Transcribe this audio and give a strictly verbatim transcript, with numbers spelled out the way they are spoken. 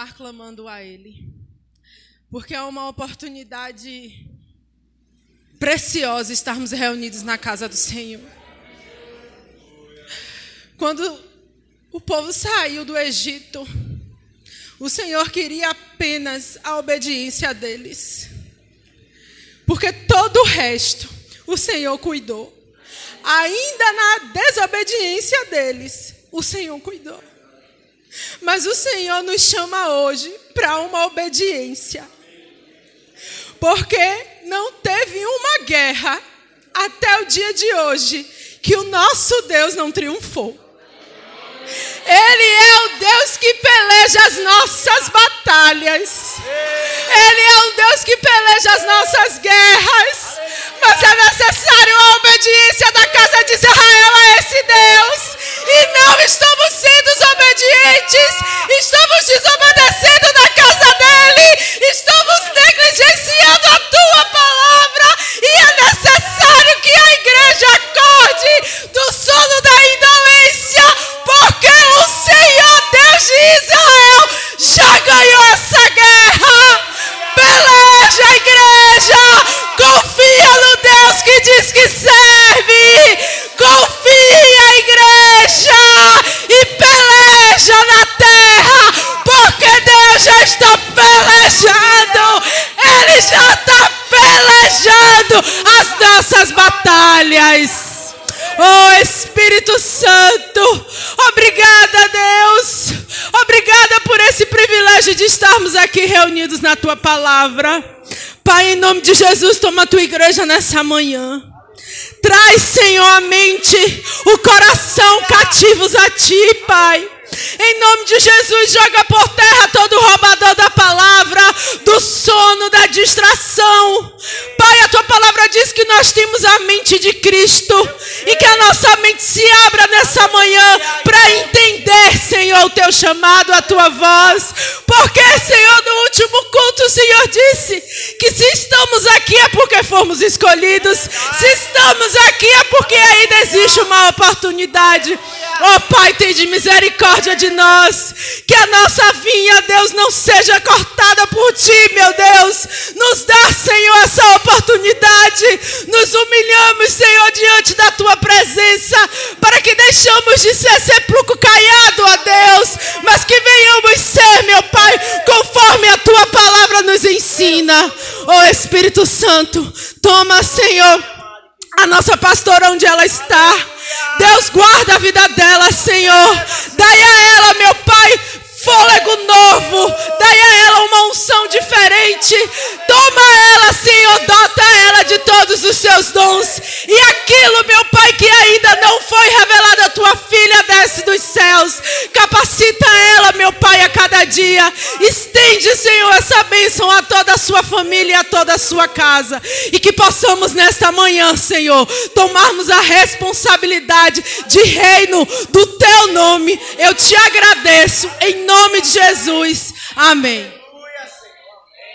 continuar clamando a Ele, porque é uma oportunidade preciosa estarmos reunidos na casa do Senhor. Quando o povo saiu do Egito, o Senhor queria apenas a obediência deles, porque todo o resto o Senhor cuidou. Ainda na desobediência deles, o Senhor cuidou. Mas o Senhor nos chama hoje para uma obediência, porque não teve uma guerra até o dia de hoje que o nosso Deus não triunfou. Ele é o Deus que peleja as nossas batalhas. Ele é o Deus que peleja as nossas guerras. Mas é necessário a obediência da casa de Israel a esse Deus. E não estamos sendo obedientes, estamos desobedecendo da casa dele, estamos negligenciando a tua palavra. E é necessário que a igreja acorde do sono da indolência, porque o Senhor Deus de Israel já ganhou essa guerra. Peleja, igreja, confia no Deus que diz que serve, confia, igreja, e peleja na terra, porque Deus já está pelejando, Ele já está pelejando as nossas batalhas. Oh, Espírito Santo, obrigada, Deus, obrigada por esse privilégio de estarmos aqui reunidos na Tua palavra. Pai, em nome de Jesus, toma a Tua igreja nessa manhã. Traz, Senhor, a mente, o coração cativos a Ti, Pai. Em nome de Jesus, joga por terra todo roubador da palavra, do sono, da distração. Pai, a Tua palavra diz que nós temos a mente de Cristo e que a nossa mente se abra nessa manhã para entender, Senhor, o Teu chamado, a Tua voz. Porque, Senhor, no último culto o Senhor disse que se estamos aqui é porque fomos escolhidos, se estamos aqui é porque ainda existe uma oportunidade. Oh, Pai, tem de misericórdia de nós, que a nossa vinha, Deus, não seja cortada por Ti, meu Deus. Nos dá, Senhor, essa oportunidade. Nos humilhamos, Senhor, diante da Tua presença, para que deixamos de ser sepulcro caiado, ó Deus, mas que venhamos ser, meu Pai, conforme a Tua palavra nos ensina. Ó Espírito Santo, toma, Senhor, a nossa pastora onde ela está. Deus, guarda a vida dela, Senhor. Dai a ela, meu Pai, fôlego novo. Dai a ela uma unção diferente. Toma ela, Senhor, dota ela de todos os Teus dons. E aquilo, meu Pai, que ainda não foi revelado à Tua filha, desce dos céus. Capacita ela, meu Pai, a cada dia. Estende, Senhor, essa bênção a toda a sua família e a toda a sua casa. E que possamos nesta manhã, Senhor, tomarmos a responsabilidade de reino do Teu nome. Eu Te agradeço, em nome de Jesus. Amém.